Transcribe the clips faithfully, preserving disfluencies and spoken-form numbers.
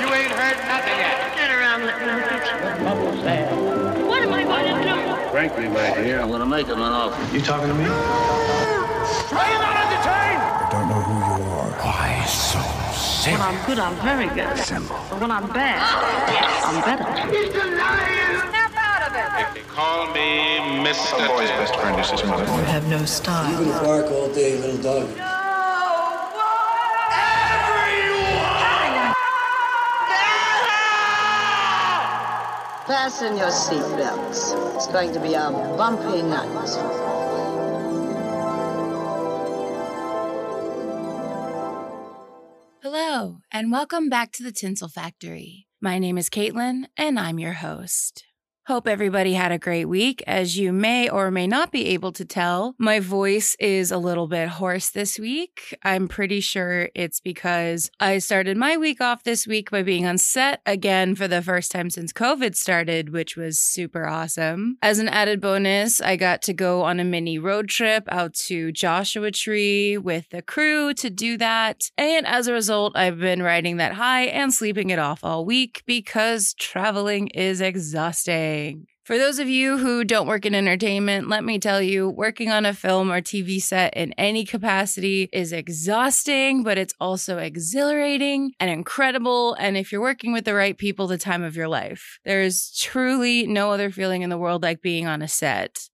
You ain't heard nothing yet. Get around looking on pictures. Bubbles there. What am I going to do? Frankly, my dear, I'm going to make him an offer. You talking to me? Try him out of the train! I don't know who you are. Why so serious? When I'm good, I'm very good. Simple. But when I'm bad, oh, yes. I'm better. He's denying. Snap out of it. If they call me Mister The boy's best friend is his mother. You have no style. You can bark all day, little dog. No. Fasten your seatbelts. It's going to be a bumpy night. Hello, and welcome back to the Tinsel Factory. My name is Caitlin, and I'm your host. Hope everybody had a great week. As you may or may not be able to tell, my voice is a little bit hoarse this week. I'm pretty sure it's because I started my week off this week by being on set again for the first time since COVID started, which was super awesome. As an added bonus, I got to go on a mini road trip out to Joshua Tree with the crew to do that. And as a result, I've been riding that high and sleeping it off all week because traveling is exhausting. For those of you who don't work in entertainment, let me tell you, working on a film or T V set in any capacity is exhausting, but it's also exhilarating and incredible. And if you're working with the right people, the time of your life. There is truly no other feeling in the world like being on a set.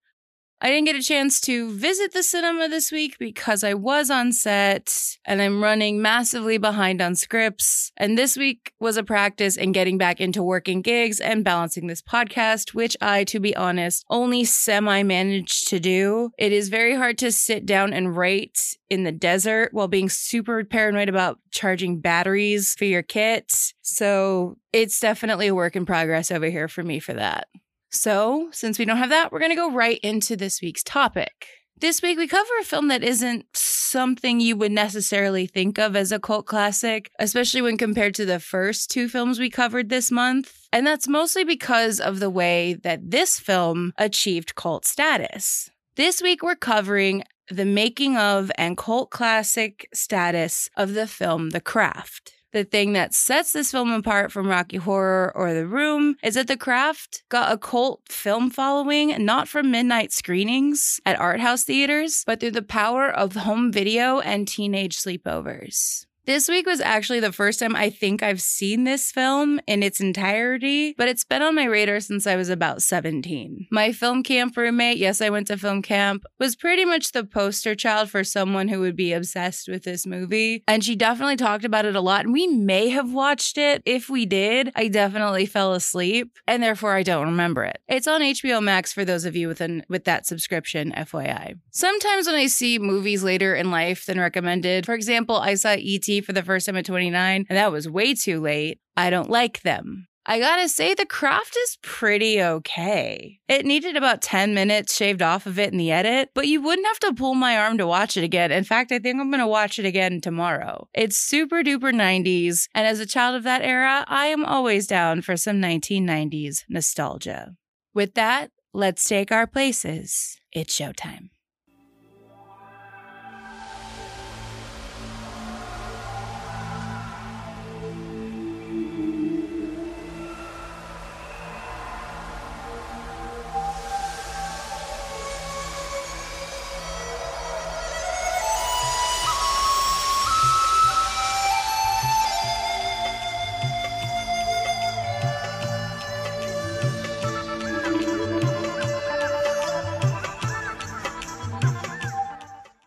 I didn't get a chance to visit the cinema this week because I was on set and I'm running massively behind on scripts. And this week was a practice in getting back into working gigs and balancing this podcast, which I, to be honest, only semi-managed to do. It is very hard to sit down and write in the desert while being super paranoid about charging batteries for your kit. So it's definitely a work in progress over here for me for that. So, since we don't have that, we're going to go right into this week's topic. This week, we cover a film that isn't something you would necessarily think of as a cult classic, especially when compared to the first two films we covered this month. And that's mostly because of the way that this film achieved cult status. This week, we're covering the making of and cult classic status of the film The Craft. The thing that sets this film apart from Rocky Horror or The Room is that The Craft got a cult film following, not from midnight screenings at art house theaters, but through the power of home video and teenage sleepovers. This week was actually the first time I think I've seen this film in its entirety, but it's been on my radar since I was about seventeen. My film camp roommate, yes, I went to film camp, was pretty much the poster child for someone who would be obsessed with this movie. And she definitely talked about it a lot, and we may have watched it. If we did, I definitely fell asleep, and therefore I don't remember it. It's on H B O Max for those of you with, an, with that subscription, F Y I. Sometimes when I see movies later in life than recommended, for example, I saw E T for the first time at twenty-nine, and that was way too late. I don't like them. I gotta say, The Craft is pretty okay. It needed about ten minutes shaved off of it in the edit, but you wouldn't have to pull my arm to watch it again. In fact, I think I'm gonna watch it again tomorrow. It's super duper nineties, and as a child of that era, I am always down for some nineteen nineties nostalgia. With that, let's take our places. It's showtime.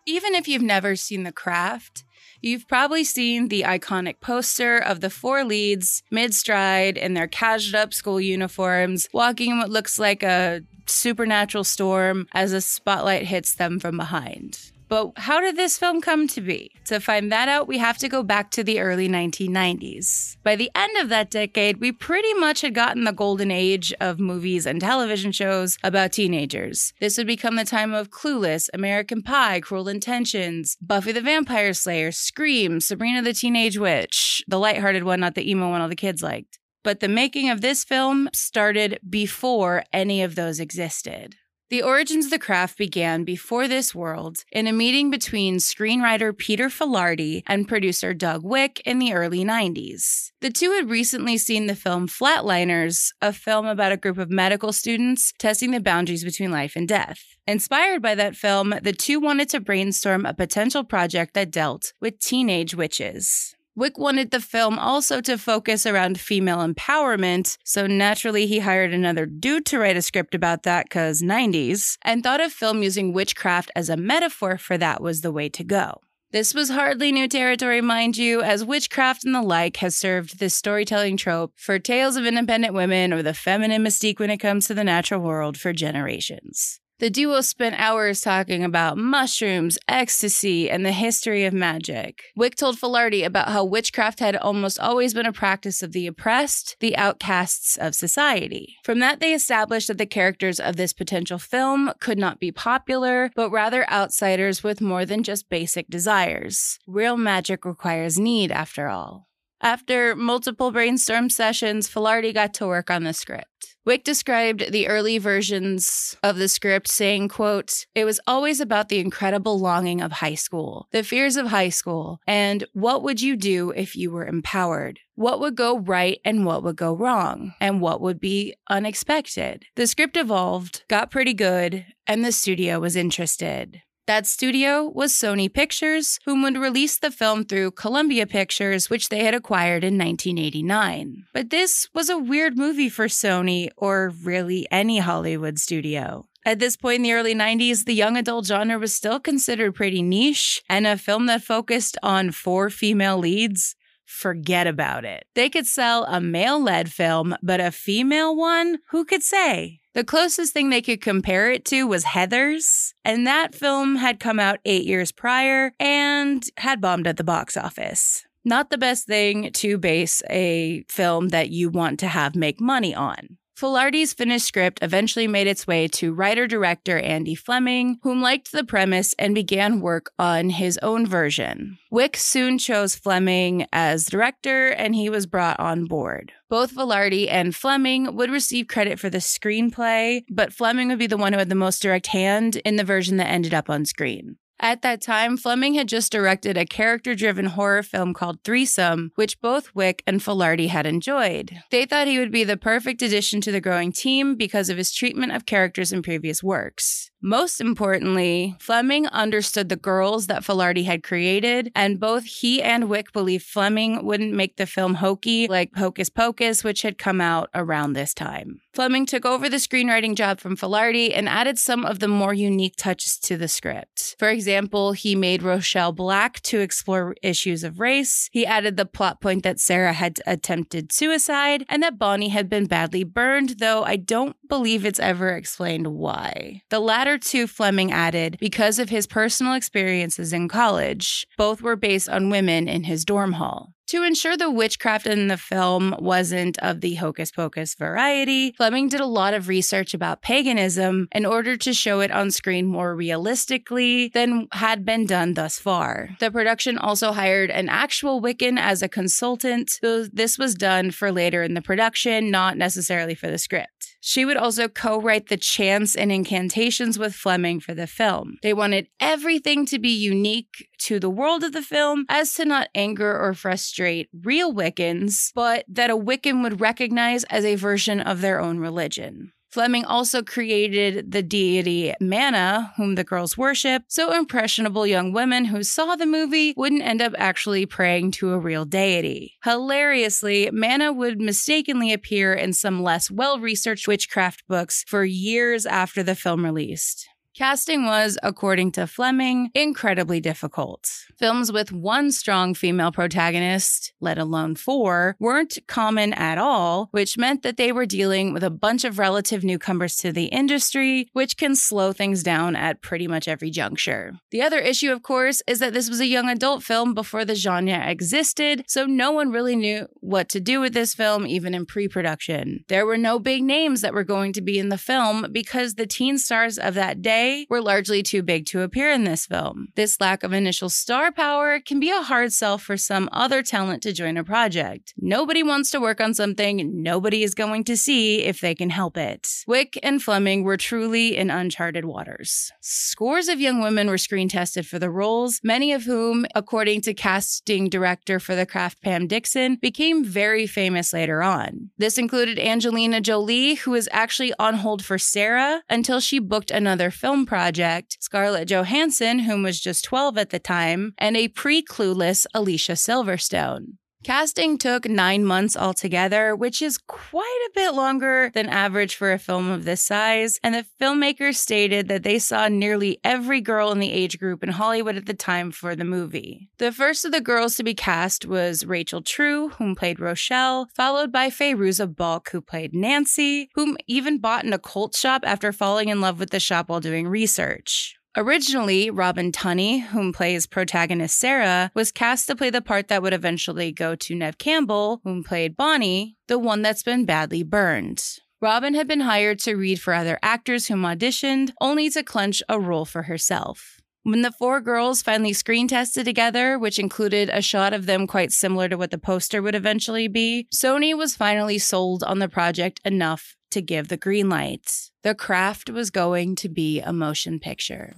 Even if you've never seen The Craft, you've probably seen the iconic poster of the four leads mid-stride in their cashed-up school uniforms, walking in what looks like a supernatural storm as a spotlight hits them from behind. But how did this film come to be? To find that out, we have to go back to the early nineteen nineties. By the end of that decade, we pretty much had gotten the golden age of movies and television shows about teenagers. This would become the time of Clueless, American Pie, Cruel Intentions, Buffy the Vampire Slayer, Scream, Sabrina the Teenage Witch, the lighthearted one, not the emo one all the kids liked. But the making of this film started before any of those existed. The origins of The Craft began before this world in a meeting between screenwriter Peter Filardi and producer Doug Wick in the early nineties. The two had recently seen the film Flatliners, a film about a group of medical students testing the boundaries between life and death. Inspired by that film, the two wanted to brainstorm a potential project that dealt with teenage witches. Wick wanted the film also to focus around female empowerment, so naturally he hired another dude to write a script about that, cause nineties, and thought a film using witchcraft as a metaphor for that was the way to go. This was hardly new territory, mind you, as witchcraft and the like has served this storytelling trope for tales of independent women or the feminine mystique when it comes to the natural world for generations. The duo spent hours talking about mushrooms, ecstasy, and the history of magic. Wick told Filardi about how witchcraft had almost always been a practice of the oppressed, the outcasts of society. From that, they established that the characters of this potential film could not be popular, but rather outsiders with more than just basic desires. Real magic requires need, after all. After multiple brainstorm sessions, Filardi got to work on the script. Wick described the early versions of the script saying, quote, "It was always about the incredible longing of high school, the fears of high school, and what would you do if you were empowered? What would go right and what would go wrong? And what would be unexpected?" The script evolved, got pretty good, and the studio was interested. That studio was Sony Pictures, whom would release the film through Columbia Pictures, which they had acquired in nineteen eighty-nine. But this was a weird movie for Sony, or really any Hollywood studio. At this point in the early nineties, the young adult genre was still considered pretty niche, and a film that focused on four female leads? Forget about it. They could sell a male-led film, but a female one? Who could say? The closest thing they could compare it to was Heathers, and that film had come out eight years prior and had bombed at the box office. Not the best thing to base a film that you want to have make money on. Filardi's finished script eventually made its way to writer-director Andy Fleming, whom liked the premise and began work on his own version. Wick soon chose Fleming as director, and he was brought on board. Both Filardi and Fleming would receive credit for the screenplay, but Fleming would be the one who had the most direct hand in the version that ended up on screen. At that time, Fleming had just directed a character-driven horror film called Threesome, which both Wick and Filardi had enjoyed. They thought he would be the perfect addition to the growing team because of his treatment of characters in previous works. Most importantly, Fleming understood the girls that Filardi had created, and both he and Wick believed Fleming wouldn't make the film hokey like Hocus Pocus, which had come out around this time. Fleming took over the screenwriting job from Filardi and added some of the more unique touches to the script. For example, example, he made Rochelle black to explore issues of race. He added the plot point that Sarah had attempted suicide and that Bonnie had been badly burned, though I don't believe it's ever explained why. The latter two Fleming added because of his personal experiences in college. Both were based on women in his dorm hall. To ensure the witchcraft in the film wasn't of the Hocus Pocus variety, Fleming did a lot of research about paganism in order to show it on screen more realistically than had been done thus far. The production also hired an actual Wiccan as a consultant, though this was done for later in the production, not necessarily for the script. She would also co-write the chants and incantations with Fleming for the film. They wanted everything to be unique to the world of the film, as to not anger or frustrate real Wiccans, but that a Wiccan would recognize as a version of their own religion. Fleming also created the deity Mana, whom the girls worship, so impressionable young women who saw the movie wouldn't end up actually praying to a real deity. Hilariously, Mana would mistakenly appear in some less well-researched witchcraft books for years after the film released. Casting was, according to Fleming, incredibly difficult. Films with one strong female protagonist, let alone four, weren't common at all, which meant that they were dealing with a bunch of relative newcomers to the industry, which can slow things down at pretty much every juncture. The other issue, of course, is that this was a young adult film before the genre existed, so no one really knew what to do with this film, even in pre-production. There were no big names that were going to be in the film because the teen stars of that day they were largely too big to appear in this film. This lack of initial star power can be a hard sell for some other talent to join a project. Nobody wants to work on something nobody is going to see if they can help it. Wick and Fleming were truly in uncharted waters. Scores of young women were screen tested for the roles, many of whom, according to casting director for The Craft Pam Dixon, became very famous later on. This included Angelina Jolie, who was actually on hold for Sarah until she booked another film project, Scarlett Johansson, whom was just twelve at the time, and a pre-clueless Alicia Silverstone. Casting took nine months altogether, which is quite a bit longer than average for a film of this size, and the filmmakers stated that they saw nearly every girl in the age group in Hollywood at the time for the movie. The first of the girls to be cast was Rachel True, whom played Rochelle, followed by Fairuza Balk, who played Nancy, whom even bought an occult shop after falling in love with the shop while doing research. Originally, Robin Tunney, whom plays protagonist Sarah, was cast to play the part that would eventually go to Neve Campbell, whom played Bonnie, the one that's been badly burned. Robin had been hired to read for other actors whom auditioned, only to clinch a role for herself. When the four girls finally screen tested together, which included a shot of them quite similar to what the poster would eventually be, Sony was finally sold on the project enough to give the green light. The Craft was going to be a motion picture.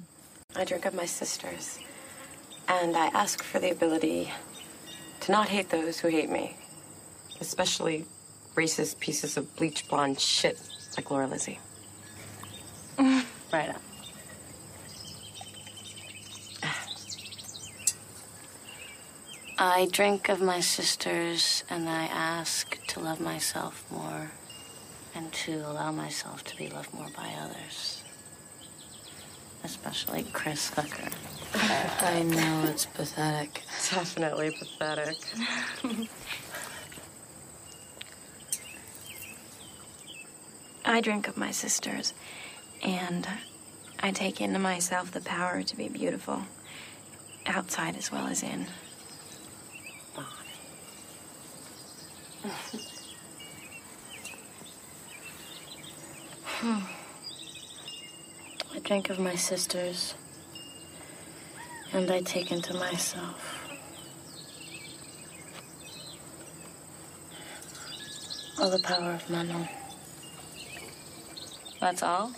I drink of my sisters, and I ask for the ability to not hate those who hate me, especially racist pieces of bleach blonde shit like Laura Lizzie. Right up. I drink of my sisters, and I ask to love myself more and to allow myself to be loved more by others, especially Chris Hooker. I know it's pathetic. Definitely pathetic. I drink of my sisters, and I take into myself the power to be beautiful, outside as well as in. Hmm. I drink of my sisters, and I take into myself all the power of Mana. That's all?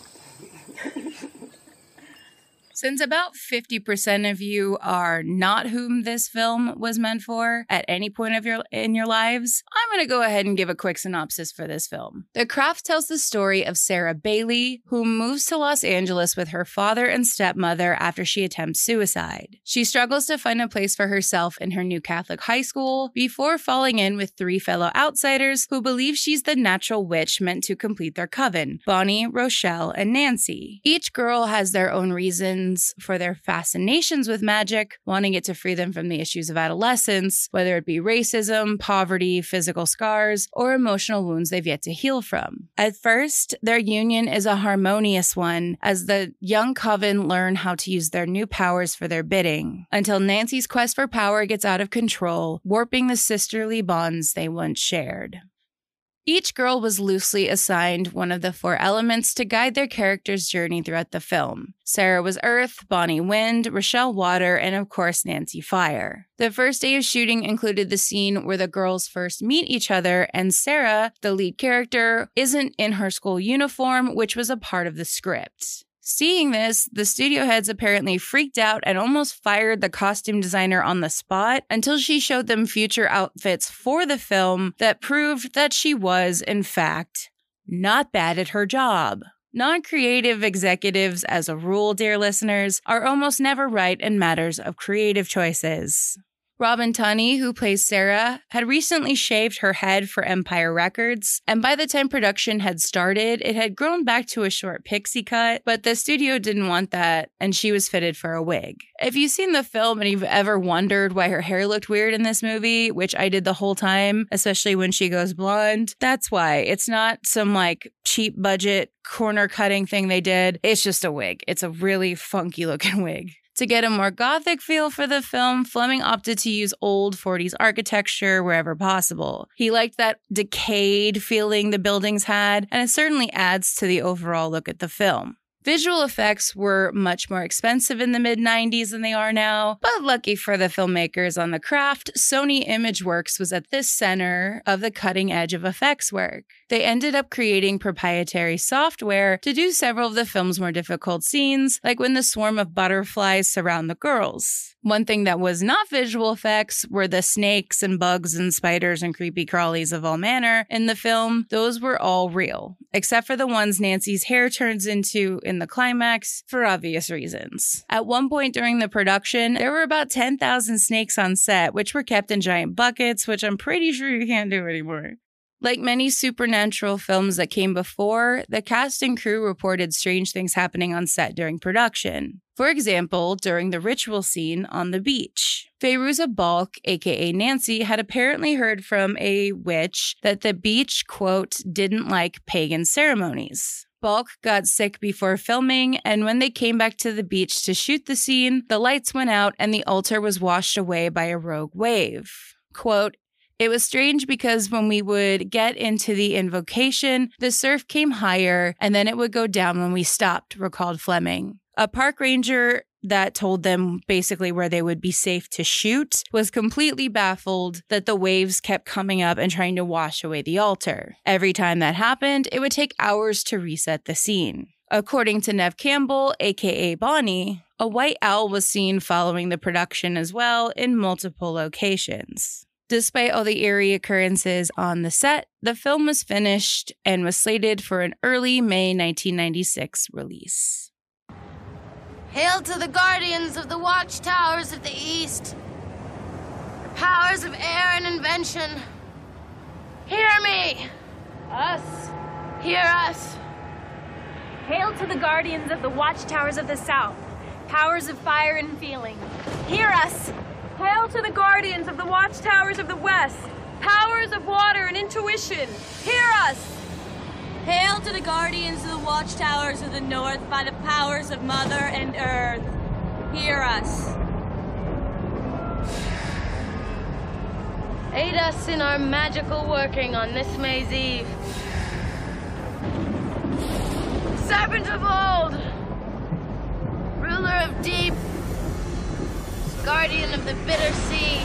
Since about fifty percent of you are not whom this film was meant for at any point of your in your lives, I'm going to go ahead and give a quick synopsis for this film. The Craft tells the story of Sarah Bailey, who moves to Los Angeles with her father and stepmother after she attempts suicide. She struggles to find a place for herself in her new Catholic high school before falling in with three fellow outsiders who believe she's the natural witch meant to complete their coven, Bonnie, Rochelle, and Nancy. Each girl has their own reasons for their fascinations with magic, wanting it to free them from the issues of adolescence, whether it be racism, poverty, physical scars, or emotional wounds they've yet to heal from. At first, their union is a harmonious one, as the young coven learn how to use their new powers for their bidding, until Nancy's quest for power gets out of control, warping the sisterly bonds they once shared. Each girl was loosely assigned one of the four elements to guide their character's journey throughout the film. Sarah was earth, Bonnie wind, Rochelle water, and of course Nancy fire. The first day of shooting included the scene where the girls first meet each other, and Sarah, the lead character, isn't in her school uniform, which was a part of the script. Seeing this, the studio heads apparently freaked out and almost fired the costume designer on the spot until she showed them future outfits for the film that proved that she was, in fact, not bad at her job. Non-creative executives, as a rule, dear listeners, are almost never right in matters of creative choices. Robin Tunney, who plays Sarah, had recently shaved her head for Empire Records, and by the time production had started, it had grown back to a short pixie cut, but the studio didn't want that, and she was fitted for a wig. If you've seen the film and you've ever wondered why her hair looked weird in this movie, which I did the whole time, especially when she goes blonde, that's why. It's not some, like, cheap budget corner cutting thing they did. It's just a wig. It's a really funky looking wig. To get a more gothic feel for the film, Fleming opted to use old forties architecture wherever possible. He liked that decayed feeling the buildings had, and it certainly adds to the overall look at the film. Visual effects were much more expensive in the mid nineties than they are now, but lucky for the filmmakers on The Craft, Sony Imageworks was at this center of the cutting edge of effects work. They ended up creating proprietary software to do several of the film's more difficult scenes, like when the swarm of butterflies surround the girls. One thing that was not visual effects were the snakes and bugs and spiders and creepy crawlies of all manner in the film. Those were all real, except for the ones Nancy's hair turns into in the climax, for obvious reasons. At one point during the production, there were about ten thousand snakes on set, which were kept in giant buckets, which I'm pretty sure you can't do anymore. Like many supernatural films that came before, the cast and crew reported strange things happening on set during production. For example, during the ritual scene on the beach, Fairuza Balk, aka Nancy, had apparently heard from a witch that the beach, quote, didn't like pagan ceremonies. Balk got sick before filming, and when they came back to the beach to shoot the scene, the lights went out and the altar was washed away by a rogue wave. Quote, "It was strange because when we would get into the invocation, the surf came higher and then it would go down when we stopped," recalled Fleming. A park ranger that told them basically where they would be safe to shoot was completely baffled that the waves kept coming up and trying to wash away the altar. Every time that happened, it would take hours to reset the scene. According to Neve Campbell, aka Bonnie, a white owl was seen following the production as well in multiple locations. Despite all the eerie occurrences on the set, the film was finished and was slated for an early May nineteen ninety-six release. Hail to the guardians of the watchtowers of the East, the powers of air and invention. Hear me! Us. Hear us. Hail to the guardians of the watchtowers of the South, powers of fire and feeling. Hear us! Hail to the guardians of the watchtowers of the West, powers of water and intuition. Hear us! Hail to the guardians of the watchtowers of the North by the powers of Mother and Earth. Hear us. Aid us in our magical working on this May's Eve. Serpent of old, ruler of deep, guardian of the bitter sea,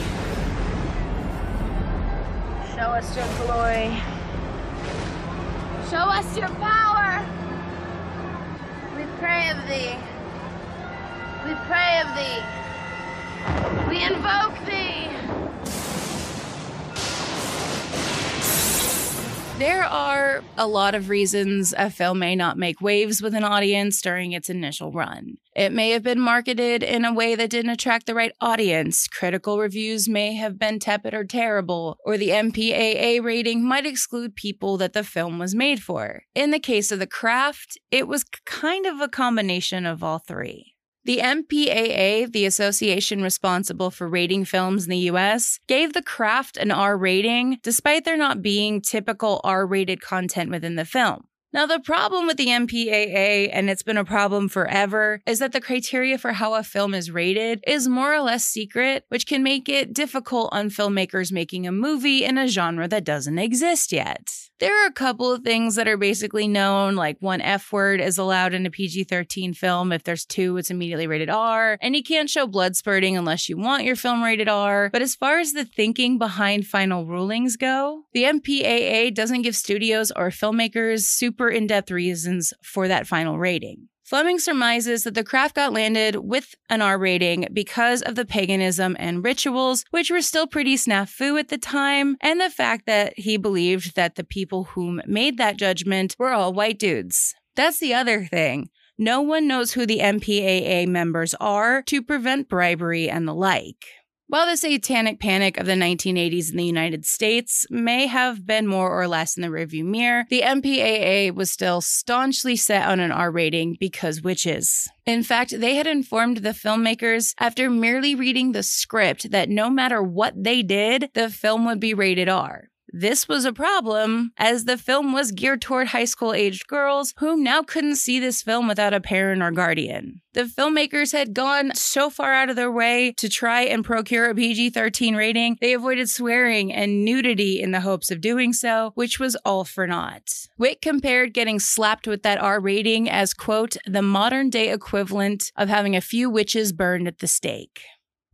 show us your glory. Show us your power. We pray of thee. We pray of thee. We invoke thee. There are a lot of reasons a film may not make waves with an audience during its initial run. It may have been marketed in a way that didn't attract the right audience, critical reviews may have been tepid or terrible, or the M P A A rating might exclude people that the film was made for. In the case of The Craft, it was kind of a combination of all three. The M P A A, the association responsible for rating films in the U S, gave The Craft an R rating, despite there not being typical R-rated content within the film. Now, the problem with the M P A A, and it's been a problem forever, is that the criteria for how a film is rated is more or less secret, which can make it difficult on filmmakers making a movie in a genre that doesn't exist yet. There are a couple of things that are basically known, like one F word is allowed in a P G thirteen film. If there's two, it's immediately rated R, and you can't show blood spurting unless you want your film rated R. But as far as the thinking behind final rulings go, the M P A A doesn't give studios or filmmakers super in-depth reasons for that final rating. Fleming surmises that The Craft got landed with an R rating because of the paganism and rituals, which were still pretty snafu at the time, and the fact that he believed that the people whom made that judgment were all white dudes. That's the other thing. No one knows who the M P A A members are to prevent bribery and the like. While the satanic panic of the nineteen eighties in the United States may have been more or less in the rearview mirror, the M P A A was still staunchly set on an R rating because witches. In fact, they had informed the filmmakers after merely reading the script that no matter what they did, the film would be rated R. This was a problem, as the film was geared toward high school-aged girls who now couldn't see this film without a parent or guardian. The filmmakers had gone so far out of their way to try and procure a P G thirteen rating, they avoided swearing and nudity in the hopes of doing so, which was all for naught. Wick compared getting slapped with that R rating as, quote, the modern-day equivalent of having a few witches burned at the stake.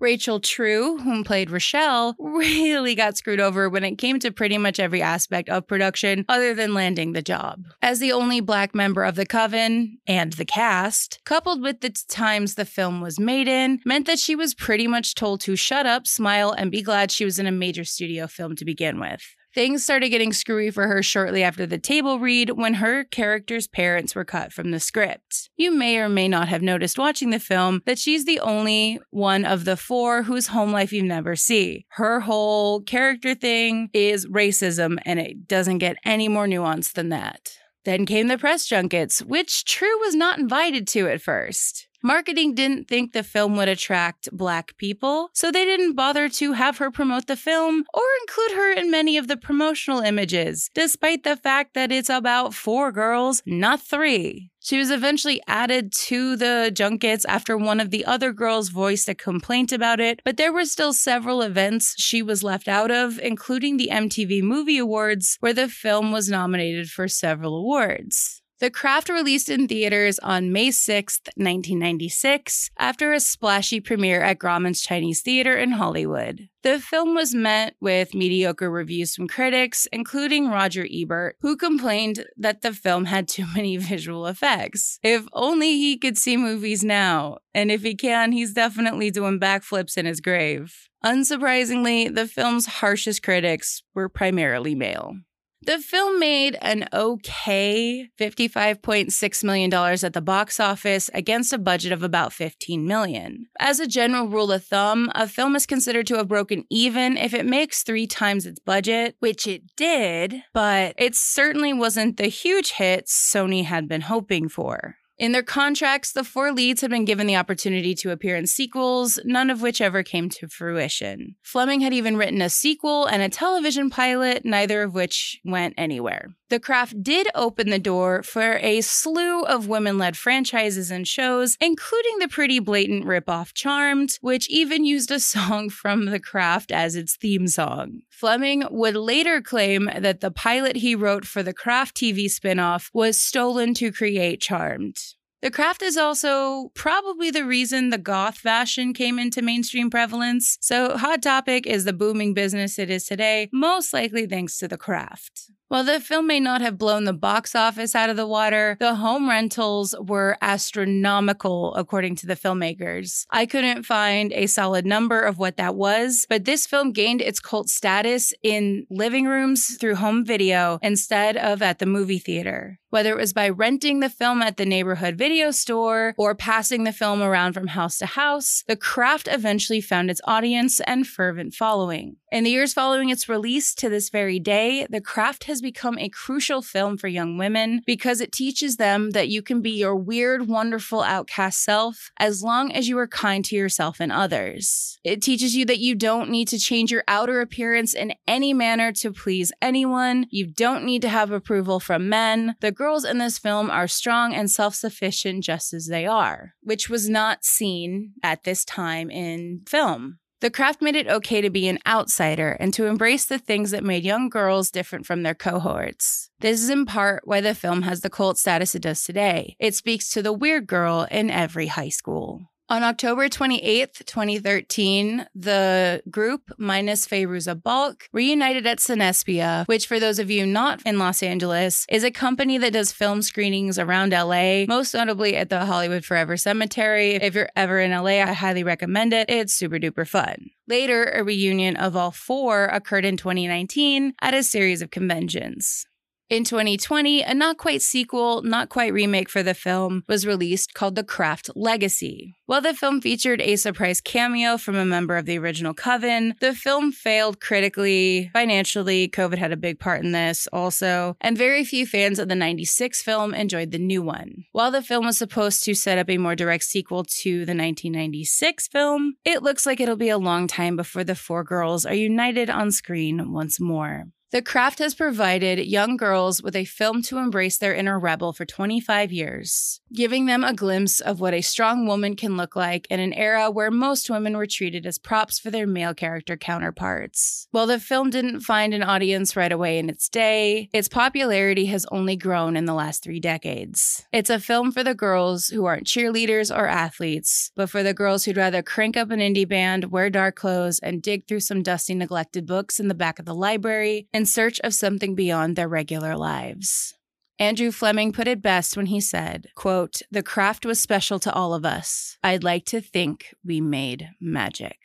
Rachel True, whom played Rochelle, really got screwed over when it came to pretty much every aspect of production other than landing the job. As the only black member of the coven, and the cast, coupled with the times the film was made in, meant that she was pretty much told to shut up, smile, and be glad she was in a major studio film to begin with. Things started getting screwy for her shortly after the table read when her character's parents were cut from the script. You may or may not have noticed watching the film that she's the only one of the four whose home life you never see. Her whole character thing is racism, and it doesn't get any more nuanced than that. Then came the press junkets, which True was not invited to at first. Marketing didn't think the film would attract black people, so they didn't bother to have her promote the film or include her in many of the promotional images, despite the fact that it's about four girls, not three. She was eventually added to the junkets after one of the other girls voiced a complaint about it, but there were still several events she was left out of, including the M T V Movie Awards, where the film was nominated for several awards. The Craft released in theaters on May sixth, nineteen ninety-six, after a splashy premiere at Grauman's Chinese Theater in Hollywood. The film was met with mediocre reviews from critics, including Roger Ebert, who complained that the film had too many visual effects. If only he could see movies now, and if he can, he's definitely doing backflips in his grave. Unsurprisingly, the film's harshest critics were primarily male. The film made an okay fifty-five point six million dollars at the box office against a budget of about fifteen million dollars. As a general rule of thumb, a film is considered to have broken even if it makes three times its budget, which it did, but it certainly wasn't the huge hit Sony had been hoping for. In their contracts, the four leads had been given the opportunity to appear in sequels, none of which ever came to fruition. Fleming had even written a sequel and a television pilot, neither of which went anywhere. The Craft did open the door for a slew of women-led franchises and shows, including the pretty blatant ripoff Charmed, which even used a song from The Craft as its theme song. Fleming would later claim that the pilot he wrote for the Craft T V spinoff was stolen to create Charmed. The Craft is also probably the reason the goth fashion came into mainstream prevalence, so Hot Topic is the booming business it is today, most likely thanks to The Craft. While the film may not have blown the box office out of the water, the home rentals were astronomical, according to the filmmakers. I couldn't find a solid number of what that was, but this film gained its cult status in living rooms through home video instead of at the movie theater. Whether it was by renting the film at the neighborhood video store or passing the film around from house to house, The Craft eventually found its audience and fervent following. In the years following its release to this very day, The Craft has become a crucial film for young women because it teaches them that you can be your weird, wonderful outcast self as long as you are kind to yourself and others. It teaches you that you don't need to change your outer appearance in any manner to please anyone. You don't need to have approval from men. The girls in this film are strong and self-sufficient just as they are, which was not seen at this time in film. The Craft made it okay to be an outsider and to embrace the things that made young girls different from their cohorts. This is in part why the film has the cult status it does today. It speaks to the weird girl in every high school. On October twenty-eighth, twenty thirteen, the group, minus Fairuza Balk, reunited at Cinespia, which for those of you not in Los Angeles, is a company that does film screenings around L A, most notably at the Hollywood Forever Cemetery. If you're ever in L A, I highly recommend it. It's super duper fun. Later, a reunion of all four occurred in twenty nineteen at a series of conventions. In twenty twenty, a not-quite sequel, not-quite remake for the film was released called The Craft Legacy. While the film featured a surprise cameo from a member of the original coven, the film failed critically, financially, COVID had a big part in this also, and very few fans of the ninety-six film enjoyed the new one. While the film was supposed to set up a more direct sequel to the nineteen ninety-six film, it looks like it'll be a long time before the four girls are united on screen once more. The Craft has provided young girls with a film to embrace their inner rebel for twenty-five years, giving them a glimpse of what a strong woman can look like in an era where most women were treated as props for their male character counterparts. While the film didn't find an audience right away in its day, its popularity has only grown in the last three decades. It's a film for the girls who aren't cheerleaders or athletes, but for the girls who'd rather crank up an indie band, wear dark clothes, and dig through some dusty, neglected books in the back of the library in search of something beyond their regular lives. Andrew Fleming put it best when he said, quote, "The Craft was special to all of us. I'd like to think we made magic."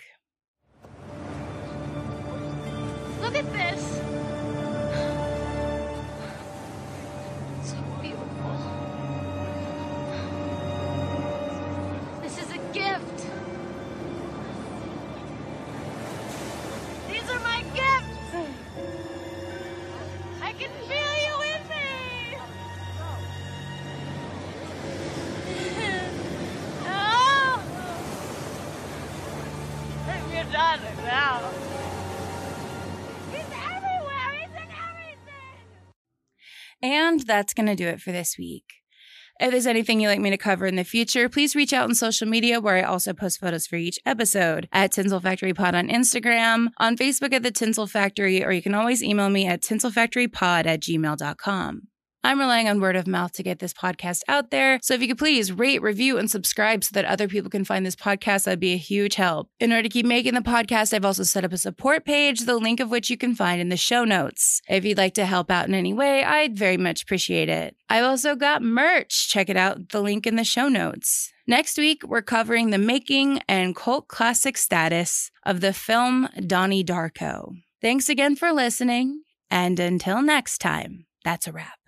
Look at this. So beautiful. This is a gift. These are my gifts. I can feel you in me. Oh, I'm your daughter now. And that's going to do it for this week. If there's anything you'd like me to cover in the future, please reach out on social media where I also post photos for each episode at Tinsel Factory Pod on Instagram, on Facebook at The Tinsel Factory, or you can always email me at tinselfactorypod at gmail dot com. I'm relying on word of mouth to get this podcast out there, so if you could please rate, review, and subscribe so that other people can find this podcast, that'd be a huge help. In order to keep making the podcast, I've also set up a support page, the link of which you can find in the show notes. If you'd like to help out in any way, I'd very much appreciate it. I've also got merch. Check it out, the link in the show notes. Next week, we're covering the making and cult classic status of the film Donnie Darko. Thanks again for listening, and until next time, that's a wrap.